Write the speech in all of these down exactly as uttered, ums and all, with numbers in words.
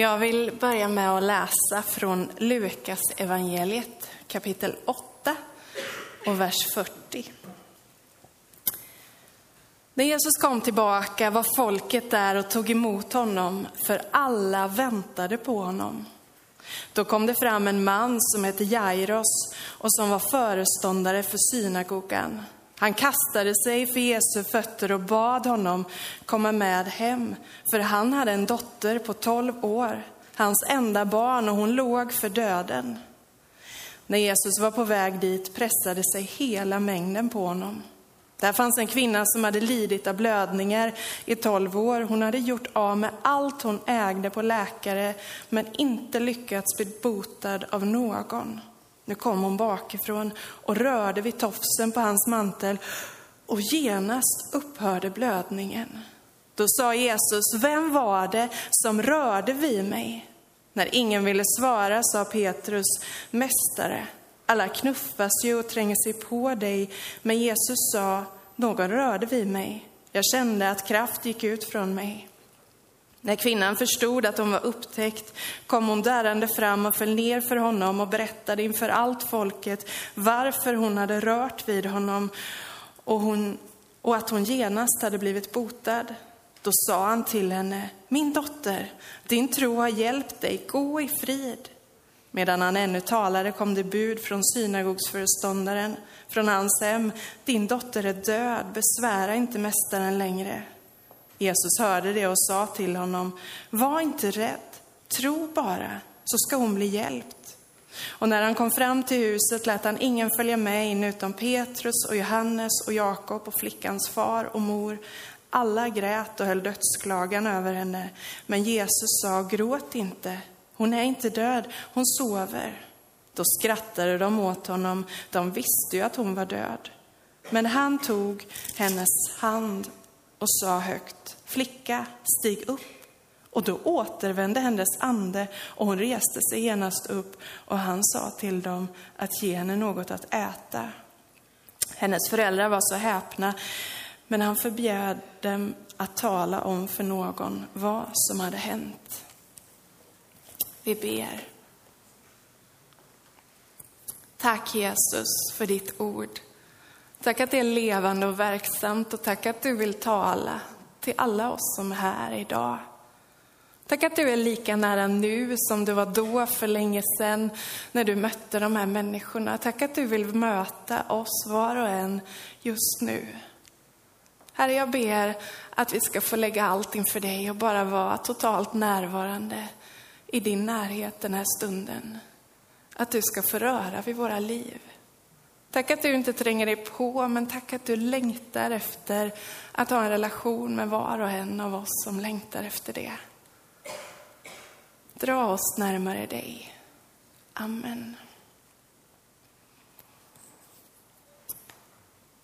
Jag vill börja med att läsa från Lukas evangeliet kapitel åtta och vers fyrtio. När Jesus kom tillbaka var folket där och tog emot honom, för alla väntade på honom. Då kom det fram en man som hette Jairus och som var föreståndare för synagogan. Han kastade sig för Jesu fötter och bad honom komma med hem, för han hade en dotter på tolv år, hans enda barn, och hon låg för döden. När Jesus var på väg dit pressade sig hela mängden på honom. Där fanns en kvinna som hade lidit av blödningar i tolv år. Hon hade gjort av med allt hon ägde på läkare, men inte lyckats bli botad av någon. Nu kom hon bakifrån och rörde vid tofsen på hans mantel, och genast upphörde blödningen. Då sa Jesus, vem var det som rörde vid mig? När ingen ville svara sa Petrus, mästare, alla knuffas ju och tränger sig på dig. Men Jesus sa, någon rörde vid mig. Jag kände att kraft gick ut från mig. När kvinnan förstod att hon var upptäckt kom hon därande fram och föll ner för honom och berättade inför allt folket varför hon hade rört vid honom och, hon, och att hon genast hade blivit botad. Då sa han till henne, min dotter, din tro har hjälpt dig, gå i frid. Medan han ännu talade kom det bud från synagogsföreståndaren, från hans hem, din dotter är död, besvära inte mästaren längre. Jesus hörde det och sa till honom, var inte rädd, tro bara, så ska hon bli hjälpt. Och när han kom fram till huset lät han ingen följa med in utom Petrus och Johannes och Jakob och flickans far och mor. Alla grät och höll dödsklagan över henne, men Jesus sa, gråt inte. Hon är inte död, hon sover. Då skrattade de åt honom, de visste ju att hon var död. Men han tog hennes hand och sa högt, flicka, stig upp. Och då återvände hennes ande och hon reste sig genast upp, och han sa till dem att ge henne något att äta. Hennes föräldrar var så häpna, men han förbjöd dem att tala om för någon vad som hade hänt. Vi ber. Tack Jesus för ditt ord. Tack att det är levande och verksamt, och tack att du vill tala till alla oss som är här idag. Tack att du är lika nära nu som du var då för länge sedan när du mötte de här människorna. Tack att du vill möta oss var och en just nu. Herre, jag ber att vi ska få lägga allt inför dig och bara vara totalt närvarande i din närhet den här stunden. Att du ska förröra vid våra liv. Tack att du inte tränger dig på, men tack att du längtar efter att ha en relation med var och en av oss som längtar efter det. Dra oss närmare dig. Amen.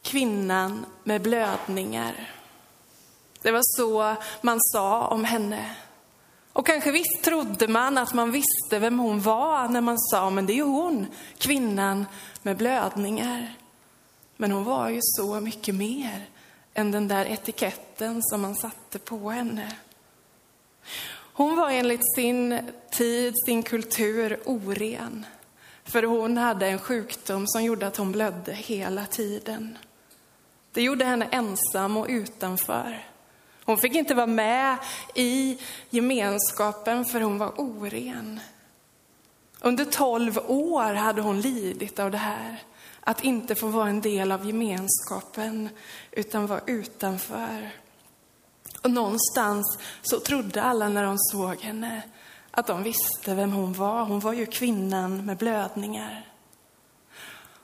Kvinnan med blödningar. Det var så man sa om henne. Och kanske visst trodde man att man visste vem hon var när man sa, men det är ju hon, kvinnan med blödningar. Men hon var ju så mycket mer än den där etiketten som man satte på henne. Hon var enligt sin tid, sin kultur, oren. För hon hade en sjukdom som gjorde att hon blödde hela tiden. Det gjorde henne ensam och utanför. Hon fick inte vara med i gemenskapen för hon var oren. Under tolv år hade hon lidit av det här. Att inte få vara en del av gemenskapen utan vara utanför. Och någonstans så trodde alla när de såg henne att de visste vem hon var. Hon var ju kvinnan med blödningar.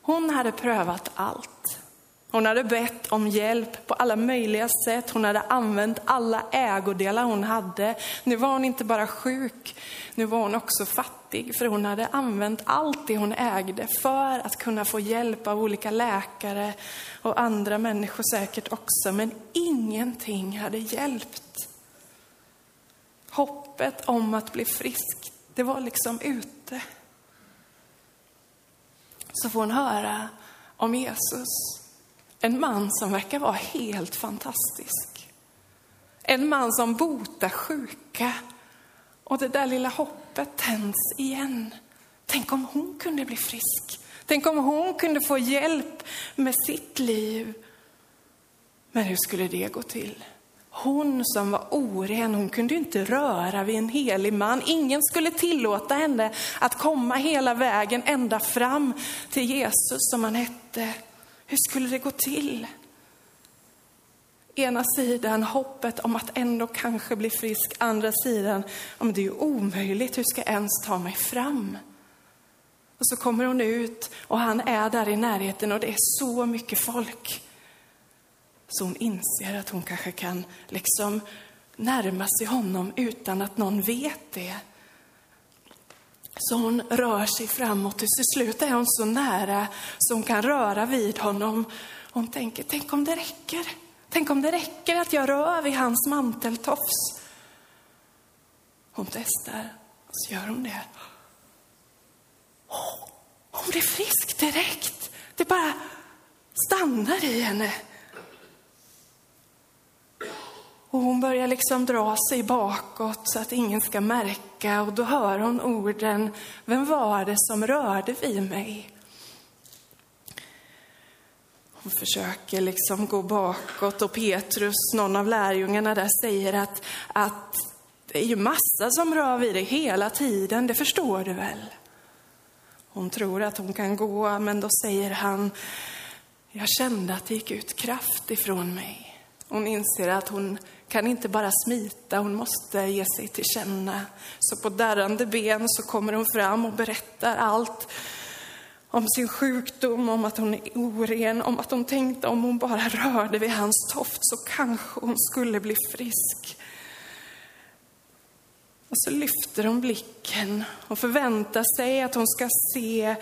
Hon hade prövat allt. Hon hade bett om hjälp på alla möjliga sätt. Hon hade använt alla ägodelar hon hade. Nu var hon inte bara sjuk, nu var hon också fattig. För hon hade använt allt det hon ägde för att kunna få hjälp av olika läkare och andra människor säkert också. Men ingenting hade hjälpt. Hoppet om att bli frisk, det var liksom ute. Så får hon höra om Jesus. En man som verkar vara helt fantastisk. En man som botar sjuka Och det där lilla hoppet tänds igen. Tänk om hon kunde bli frisk. Tänk om hon kunde få hjälp med sitt liv. Men hur skulle det gå till? Hon som var oren, hon kunde inte röra vid en helig man. Ingen skulle tillåta henne att komma hela vägen ända fram till Jesus som han hette. Hur skulle det gå till? Ena sidan hoppet om att ändå kanske bli frisk. Andra sidan, om det är ju omöjligt, hur ska jag ens ta mig fram? Och så kommer hon ut och han är där i närheten och det är så mycket folk. Så hon inser att hon kanske kan liksom närma sig honom utan att någon vet det. Så hon rör sig framåt och till slut är hon så nära så hon kan röra vid honom. Hon tänker, tänk om det räcker. Tänk om det räcker att jag rör vid hans manteltofs. Hon testar och så gör hon det. Oh, hon blir frisk direkt. Det bara stannar i henne. Och hon börjar liksom dra sig bakåt så att ingen ska märka. Och då hör hon orden, vem var det som rörde vid mig? Hon försöker liksom gå bakåt och Petrus, någon av lärjungarna där, säger att, att det är ju massa som rör vid dig hela tiden, det förstår du väl? Hon tror att hon kan gå, men då säger han, jag kände att det gick ut kraft ifrån mig. Hon inser att hon kan inte bara smita, hon måste ge sig till känna. Så på darrande ben så kommer hon fram och berättar allt om sin sjukdom, om att hon är oren, om att hon tänkte om hon bara rörde vid hans toft så kanske hon skulle bli frisk. Och så lyfter hon blicken och förväntar sig att hon ska se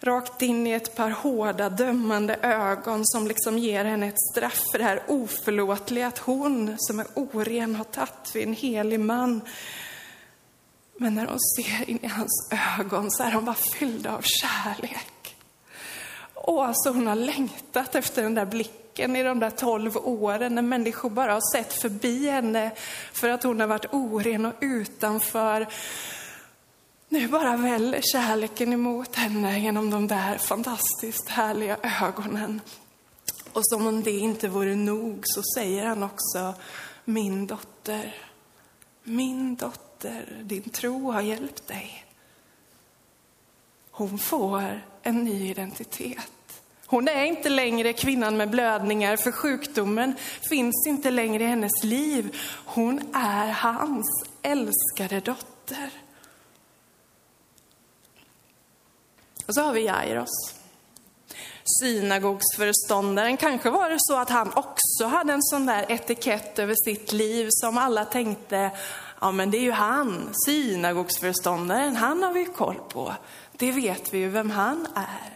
rakt in i ett par hårda, dömande ögon som liksom ger henne ett straff för det här oförlåtliga att hon som är oren har tagit vid en helig man. Men när hon ser in i hans ögon så är hon bara fylld av kärlek. Åh, så hon har längtat efter den där blicken i de där tolv åren när människor bara har sett förbi henne för att hon har varit oren och utanför. Nu bara väller kärleken emot henne genom de där fantastiskt härliga ögonen. Och som om det inte vore nog så säger han också, min dotter, min dotter, din tro har hjälpt dig. Hon får en ny identitet. Hon är inte längre kvinnan med blödningar, för sjukdomen finns inte längre i hennes liv. Hon är hans älskade dotter. Och så har vi Jairus, synagogsföreståndaren. Kanske var det så att han också hade en sån där etikett över sitt liv som alla tänkte, ja men det är ju han, synagogsföreståndaren, han har vi ju koll på. Det vet vi ju vem han är.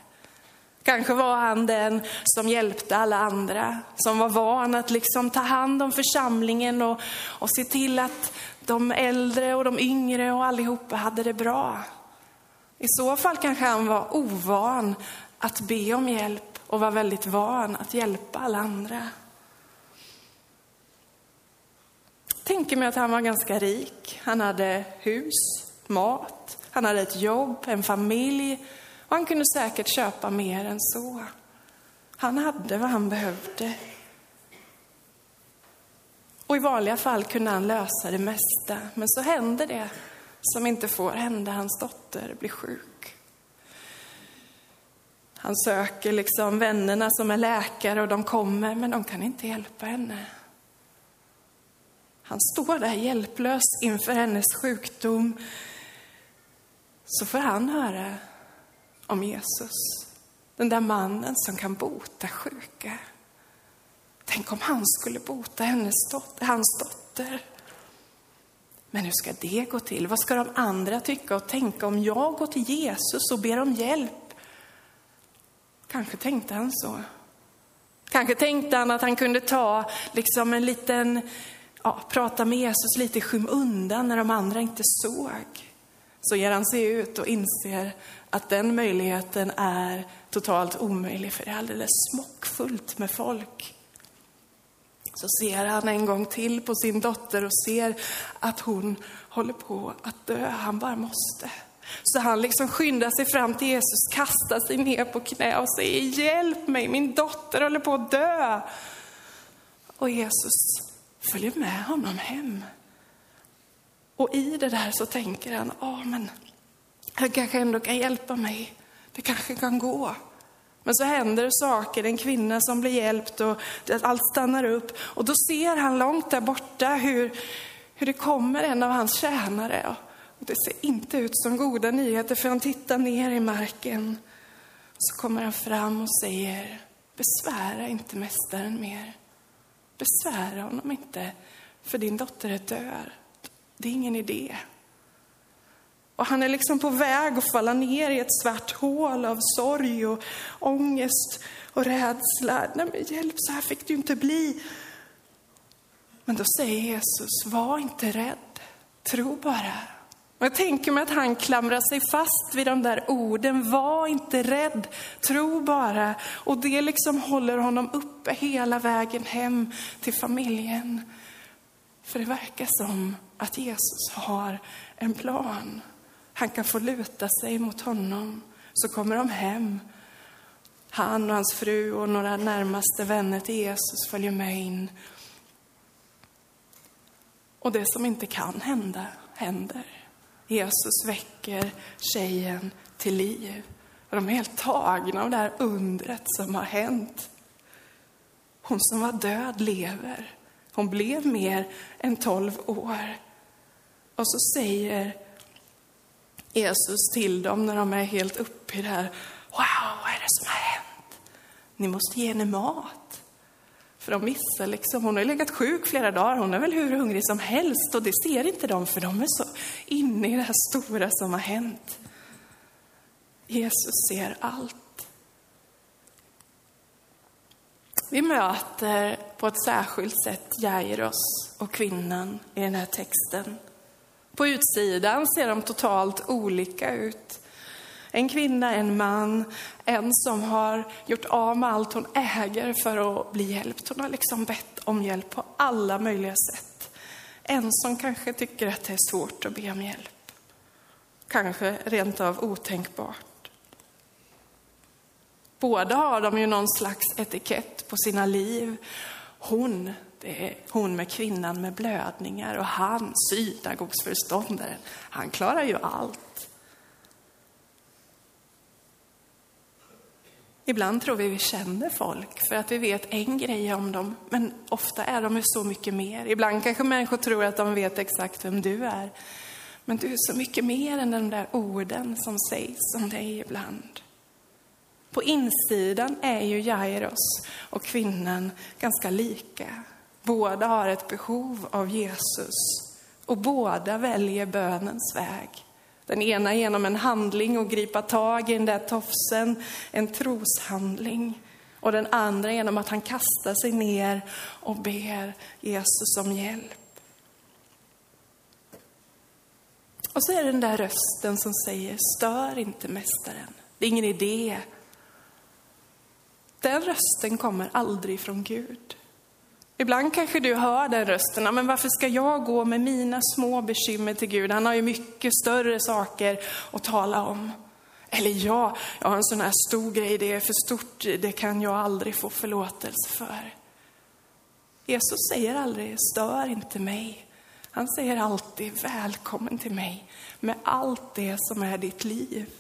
Kanske var han den som hjälpte alla andra, som var van att liksom ta hand om församlingen och, och se till att de äldre och de yngre och allihopa hade det bra. I så fall kanske han var ovan att be om hjälp och var väldigt van att hjälpa alla andra. Jag tänker mig att han var ganska rik. Han hade hus, mat, han hade ett jobb, en familj och han kunde säkert köpa mer än så. Han hade vad han behövde. Och i vanliga fall kunde han lösa det mesta, men så hände det som inte får hända, hans dotter blir sjuk. Han söker liksom vännerna som är läkare och de kommer, men de kan inte hjälpa henne. Han står där hjälplös inför hennes sjukdom. Så får han höra om Jesus, den där mannen som kan bota sjuka. Tänk om han skulle bota hennes dotter, hans dotter. Men hur ska det gå till? Vad ska de andra tycka och tänka om jag går till Jesus och ber om hjälp? Kanske tänkte han så. Kanske tänkte han att han kunde ta liksom en liten, ja, prata med Jesus lite i skymundan när de andra inte såg. Så ger han sig ut och inser att den möjligheten är totalt omöjlig för det är alldeles smockfullt med folk. så ser han en gång till på sin dotter och ser att hon håller på att dö. Han bara måste. Så han liksom skyndar sig fram till Jesus, kastar sig ner på knä och säger: hjälp mig, min dotter håller på att dö. Och Jesus följer med honom hem. Och i det där så tänker han: ja men han kanske ändå kan hjälpa mig. Det kanske kan gå. Men så händer det saker, en kvinna som blir hjälpt och allt stannar upp. Och då ser han långt där borta hur, hur det kommer en av hans tjänare. Och det ser inte ut som goda nyheter, för han tittar ner i marken. Och så kommer han fram och säger: besvära inte mästaren mer. Besvära honom inte, för din dotter är död. Det är ingen idé. Och han är liksom på väg att falla ner i ett svart hål av sorg och ångest och rädsla. Nej men hjälp, så här fick det ju inte bli. Men då säger Jesus: var inte rädd, tro bara. Och jag tänker mig att han klamrar sig fast vid de där orden: var inte rädd, tro bara. Och det liksom håller honom uppe hela vägen hem till familjen. För det verkar som att Jesus har en plan. Han kan få luta sig mot honom. Så kommer de hem. Han och hans fru och några närmaste vänner till Jesus följer med in. Och det som inte kan hända, händer. Jesus väcker tjejen till liv. Och de är helt tagna av det här undret som har hänt. Hon som var död lever. Hon blev mer än tolv år. Och så säger Jesus till dem när de är helt uppe i det här: wow, vad är det som har hänt? Ni måste ge henne mat. För de missar liksom, hon har legat sjuk flera dagar. Hon är väl hur hungrig som helst, och det ser inte de, för de är så inne i det här stora som har hänt. Jesus ser allt. Vi möter på ett särskilt sätt Jairus och kvinnan i den här texten. På utsidan ser de totalt olika ut. En kvinna, en man, en som har gjort av med allt hon äger för att bli hjälpt. Hon har liksom bett om hjälp på alla möjliga sätt. En som kanske tycker att det är svårt att be om hjälp. Kanske rent av otänkbart. Båda har de ju någon slags etikett på sina liv. Hon, det är hon med kvinnan med blödningar, och han, synagogsföreståndaren, han klarar ju allt. Ibland tror vi vi känner folk för att vi vet en grej om dem, men ofta är de ju så mycket mer. Ibland kanske människor tror att de vet exakt vem du är, men du är så mycket mer än de där orden som sägs om dig ibland. På insidan är ju Jairus och kvinnan ganska lika. Båda har ett behov av Jesus. Och båda väljer bönens väg. Den ena genom en handling och gripa tag i den där tofsen, en troshandling. Och den andra genom att han kastar sig ner och ber Jesus om hjälp. Och så är den där rösten som säger: stör inte mästaren. Det är ingen idé. Den rösten kommer aldrig från Gud. Ibland kanske du hör den rösten: men varför ska jag gå med mina små bekymmer till Gud? Han har ju mycket större saker att tala om. Eller jag, jag har en sån här stor grej, det är för stort, det kan jag aldrig få förlåtelse för. Jesus säger aldrig: stör inte mig. Han säger alltid: välkommen till mig med allt det som är ditt liv.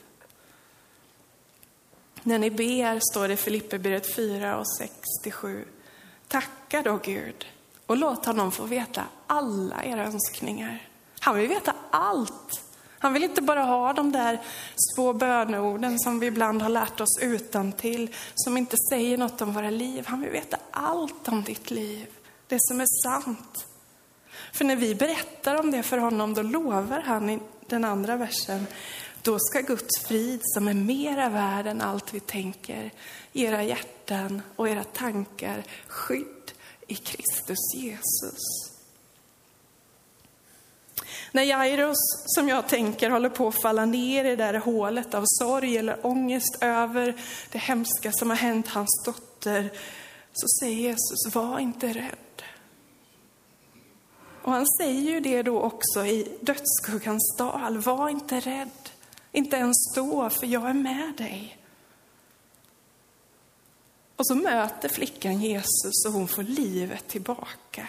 När ni ber, står det i Filipperbrevet fyra och sextiosju. Tacka då Gud och låt honom få veta alla era önskningar. Han vill veta allt. Han vill inte bara ha de där små böneorden som vi ibland har lärt oss utan till, som inte säger något om våra liv. Han vill veta allt om ditt liv. Det som är sant. För när vi berättar om det för honom, då lovar han i den andra versen: då ska Guds frid, som är mera värd än allt vi tänker, era hjärtan och era tankar skydd i Kristus Jesus. När Jairus, som jag tänker, håller på att falla ner i det där hålet av sorg eller ångest över det hemska som har hänt hans dotter, så säger Jesus, var inte rädd. Och han säger ju det då också i dödsskuggans dal. Var inte rädd, inte ens stå, för jag är med dig. Och så möter flickan Jesus och hon får livet tillbaka.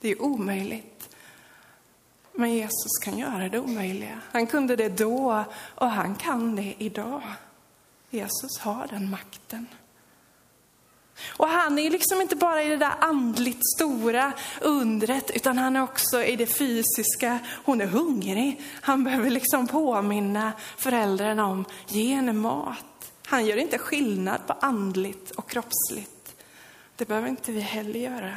Det är omöjligt. Men Jesus kan göra det omöjliga. Han kunde det då och han kan det idag. Jesus har den makten. Och han är liksom inte bara i det där andligt stora undret, utan han är också i det fysiska. Hon är hungrig. Han behöver liksom påminna föräldrarna om ge henne mat. Han gör inte skillnad på andligt och kroppsligt. Det behöver inte vi heller göra.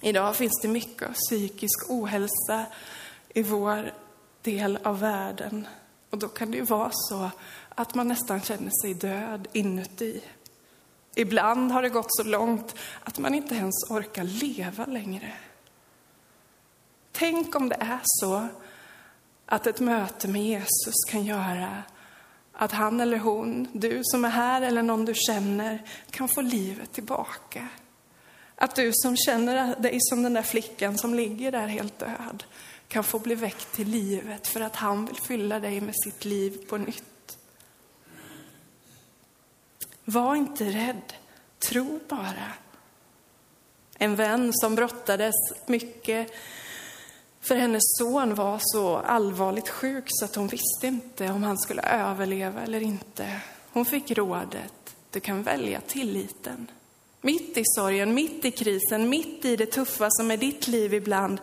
Idag finns det mycket av psykisk ohälsa i vår del av världen. Och då kan det ju vara så att man nästan känner sig död inuti. Ibland har det gått så långt att man inte ens orkar leva längre. Tänk om det är så att ett möte med Jesus kan göra att han eller hon, du som är här eller någon du känner, kan få livet tillbaka. Att du som känner dig som den där flickan som ligger där helt död kan få bli väckt till livet för att han vill fylla dig med sitt liv på nytt. Var inte rädd, tro bara. En vän som brottades mycket för hennes son var så allvarligt sjuk så att hon visste inte om han skulle överleva eller inte. Hon fick rådet, du kan välja tilliten. Mitt i sorgen, mitt i krisen, mitt i det tuffa som är ditt liv ibland,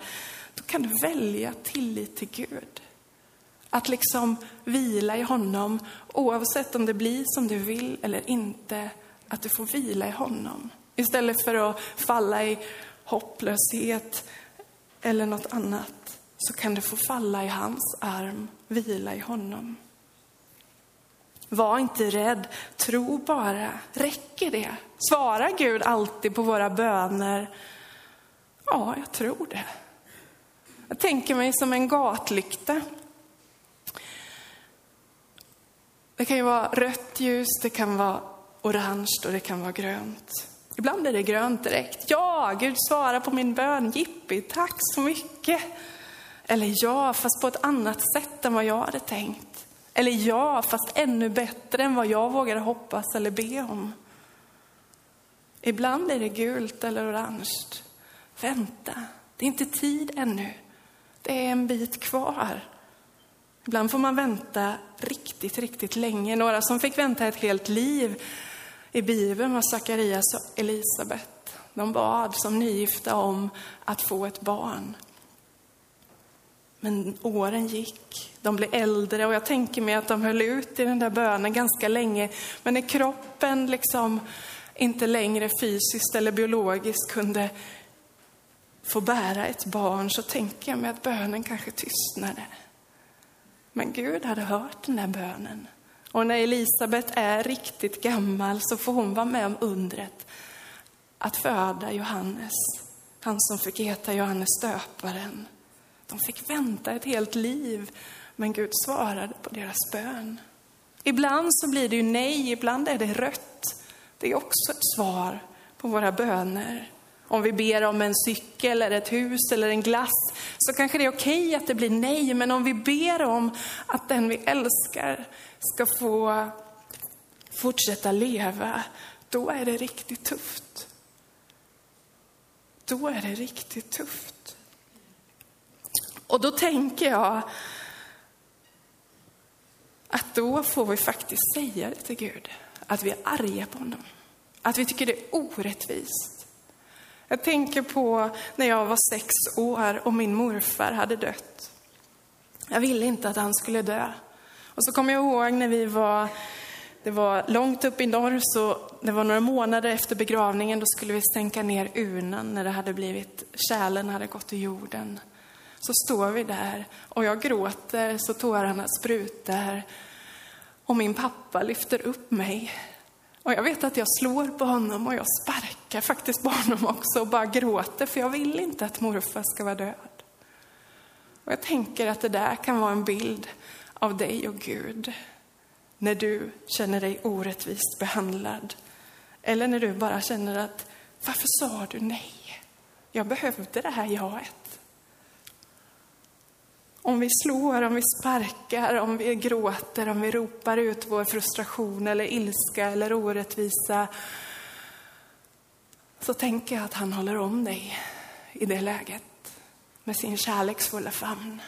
då kan du välja tillit till Gud. Att liksom vila i honom, oavsett om det blir som du vill eller inte, att du får vila i honom. Istället för att falla i hopplöshet eller något annat, så kan du få falla i hans arm, vila i honom. Var inte rädd, tro bara. Räcker det? Svara Gud alltid på våra böner? Ja, jag tror det. Jag tänker mig som en gatlykta. Det kan ju vara rött ljus, det kan vara orange och det kan vara grönt. Ibland är det grönt direkt. Ja, Gud svarar på min bön, jippi, tack så mycket. Eller ja, fast på ett annat sätt än vad jag hade tänkt. Eller ja, fast ännu bättre än vad jag vågade hoppas eller be om. Ibland blir det gult eller orange. Vänta, det är inte tid ännu. Det är en bit kvar. Ibland får man vänta riktigt, riktigt länge. Några som fick vänta ett helt liv i Bibeln var Zakarias och Elisabeth. De bad som nygifta om att få ett barn. Men åren gick, de blev äldre och jag tänker mig att de höll ut i den där bönen ganska länge. Men när kroppen liksom inte längre fysiskt eller biologiskt kunde få bära ett barn, så tänker jag mig att bönen kanske tystnade. Men Gud hade hört den där bönen. Och när Elisabeth är riktigt gammal så får hon vara med om undret att föda Johannes. Han som fick heta Johannes Döparen. De fick vänta ett helt liv, men Gud svarade på deras bön. Ibland så blir det ju nej, ibland är det rött. Det är också ett svar på våra böner. Om vi ber om en cykel eller ett hus eller en glass, så kanske det är okej att det blir nej. Men om vi ber om att den vi älskar ska få fortsätta leva, då är det riktigt tufft. Då är det riktigt tufft. Och då tänker jag att då får vi faktiskt säga det till Gud. Att vi är arga på honom. Att vi tycker det är orättvist. Jag tänker på när jag var sex år och min morfar hade dött. Jag ville inte att han skulle dö. Och så kommer jag ihåg när vi var, det var långt upp i norr, så det var några månader efter begravningen. Då skulle vi sänka ner urnan när det hade blivit, kärlen hade gått ur jorden. Så står vi där och jag gråter så tårarna sprutar. Och min pappa lyfter upp mig. Och jag vet att jag slår på honom och jag sparkar faktiskt på honom också. Och bara gråter, för jag vill inte att morfar ska vara död. Och jag tänker att det där kan vara en bild av dig och Gud. När du känner dig orättvist behandlad. Eller när du bara känner att, varför sa du nej? Jag behövde det här jaet. Om vi slår, om vi sparkar, om vi gråter, om vi ropar ut vår frustration eller ilska eller orättvisa, så tänker jag att han håller om dig i det läget med sin kärleksfulla famn.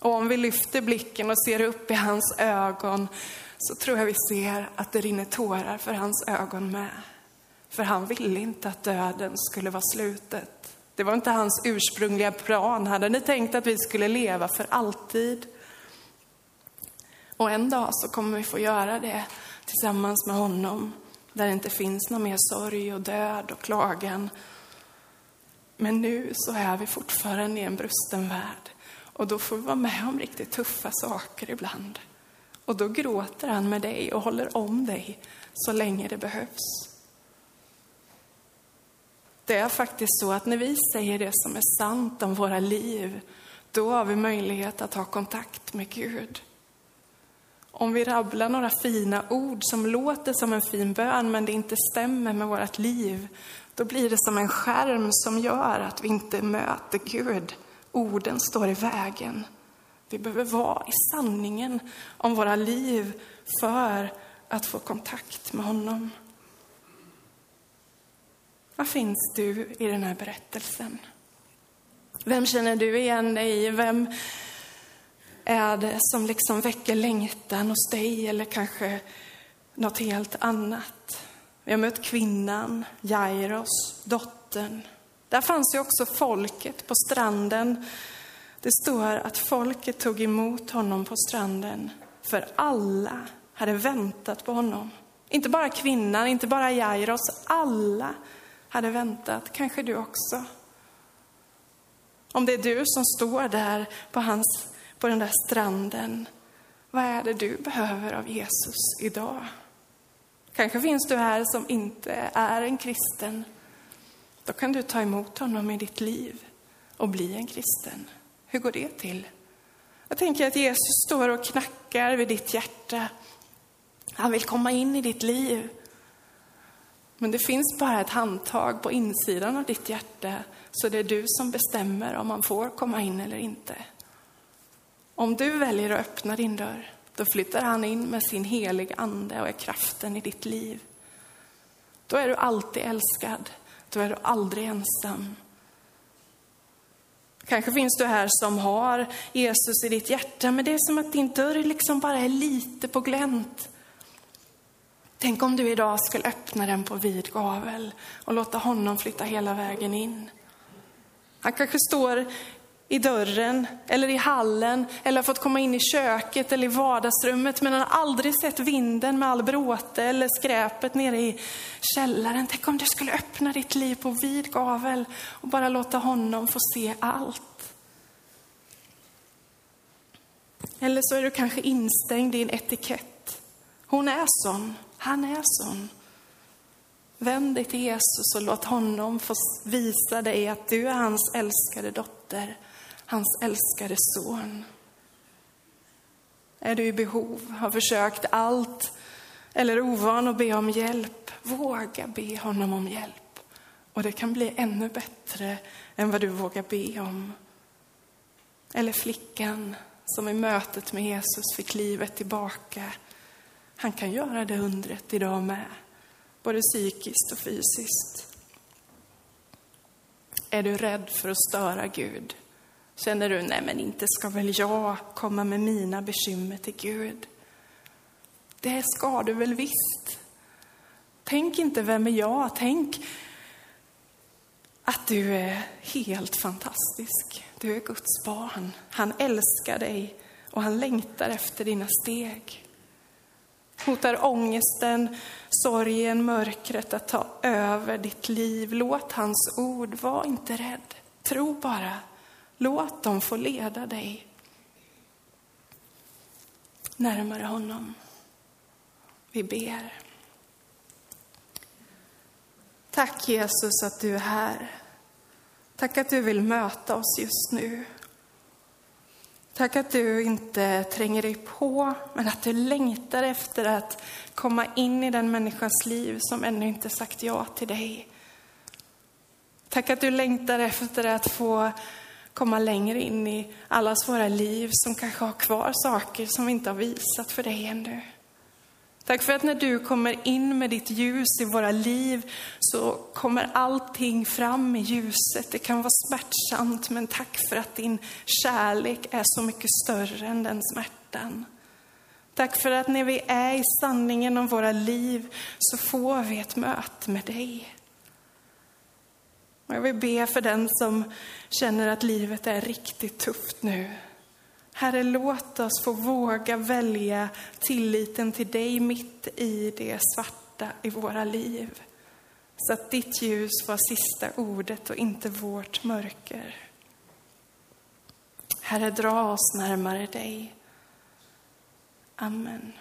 Och om vi lyfter blicken och ser upp i hans ögon, så tror jag vi ser att det rinner tårar för hans ögon med. För han ville inte att döden skulle vara slutet. Det var inte hans ursprungliga plan. Hade ni tänkt att vi skulle leva för alltid? Och en dag så kommer vi få göra det tillsammans med honom. Där det inte finns någon mer sorg och död och klagan. Men nu så är vi fortfarande i en brusten värld. Och då får vi vara med om riktigt tuffa saker ibland. Och då gråter han med dig och håller om dig så länge det behövs. Det är faktiskt så att när vi säger det som är sant om våra liv, då har vi möjlighet att ha kontakt med Gud. Om vi rabblar några fina ord som låter som en fin bön, men det inte stämmer med vårt liv, då blir det som en skärm som gör att vi inte möter Gud. Orden står i vägen. Vi behöver vara i sanningen om våra liv för att få kontakt med honom. Vad finns du i den här berättelsen? Vem känner du igen dig i? Vem är det som liksom väcker längtan hos dig eller kanske något helt annat? Vi har mött kvinnan, Jairus, dottern. Där fanns ju också folket på stranden. Det står att folket tog emot honom på stranden. För alla hade väntat på honom. Inte bara kvinnan, inte bara Jairus. Alla hade väntat. Kanske du också. Om det är du som står där på, hans, på den där stranden. Vad är det du behöver av Jesus idag? Kanske finns du här som inte är en kristen. Då kan du ta emot honom i ditt liv och bli en kristen. Hur går det till? Jag tänker att Jesus står och knackar vid ditt hjärta. Han vill komma in i ditt liv. Men det finns bara ett handtag på insidan av ditt hjärta. Så det är du som bestämmer om man får komma in eller inte. Om du väljer att öppna din dörr, då flyttar han in med sin heliga ande och är kraften i ditt liv. Då är du alltid älskad. Då är du aldrig ensam. Kanske finns du här som har Jesus i ditt hjärta, men det är som att din dörr liksom bara är lite på glänt. Tänk om du idag skulle öppna den på vid gavel och låta honom flytta hela vägen in. Han kanske står i dörren eller i hallen eller har fått komma in i köket eller i vardagsrummet, men han har aldrig sett vinden med all bråte eller skräpet nere i källaren. Tänk om du skulle öppna ditt liv på vid gavel och bara låta honom få se allt. Eller så är du kanske instängd i en etikett. Hon är sån, han är sån. Vänd dig till Jesus och låt honom få visa dig att du är hans älskade dotter, hans älskade son. Är du i behov, har försökt allt eller är ovan att be om hjälp, våga be honom om hjälp. Och det kan bli ännu bättre än vad du vågar be om. Eller flickan som i mötet med Jesus fick livet tillbaka. Han kan göra det undret idag med, både psykiskt och fysiskt. Är du rädd för att störa Gud? Känner du, nej men inte ska väl jag komma med mina bekymmer till Gud? Det ska du väl visst. Tänk inte vem är jag, tänk att du är helt fantastisk. Du är Guds barn, han älskar dig och han längtar efter dina steg. Hotar ångesten, sorgen, mörkret att ta över ditt liv. Låt hans ord, var inte rädd, tro bara. Låt dem få leda dig närmare honom. Vi ber. Tack Jesus att du är här. Tack att du vill möta oss just nu. Tack att du inte tränger dig på, men att du längtar efter att komma in i den människans liv som ännu inte sagt ja till dig. Tack att du längtar efter att få komma längre in i allas våra liv som kanske har kvar saker som vi inte har visat för dig ännu. Tack för att när du kommer in med ditt ljus i våra liv så kommer allting fram i ljuset. Det kan vara smärtsamt, men tack för att din kärlek är så mycket större än den smärtan. Tack för att när vi är i sanningen om våra liv så får vi ett möte med dig. Och jag vill be för den som känner att livet är riktigt tufft nu. Herre, låt oss få våga välja tilliten till dig mitt i det svarta i våra liv. Så att ditt ljus var sista ordet och inte vårt mörker. Herre, dra oss närmare dig. Amen.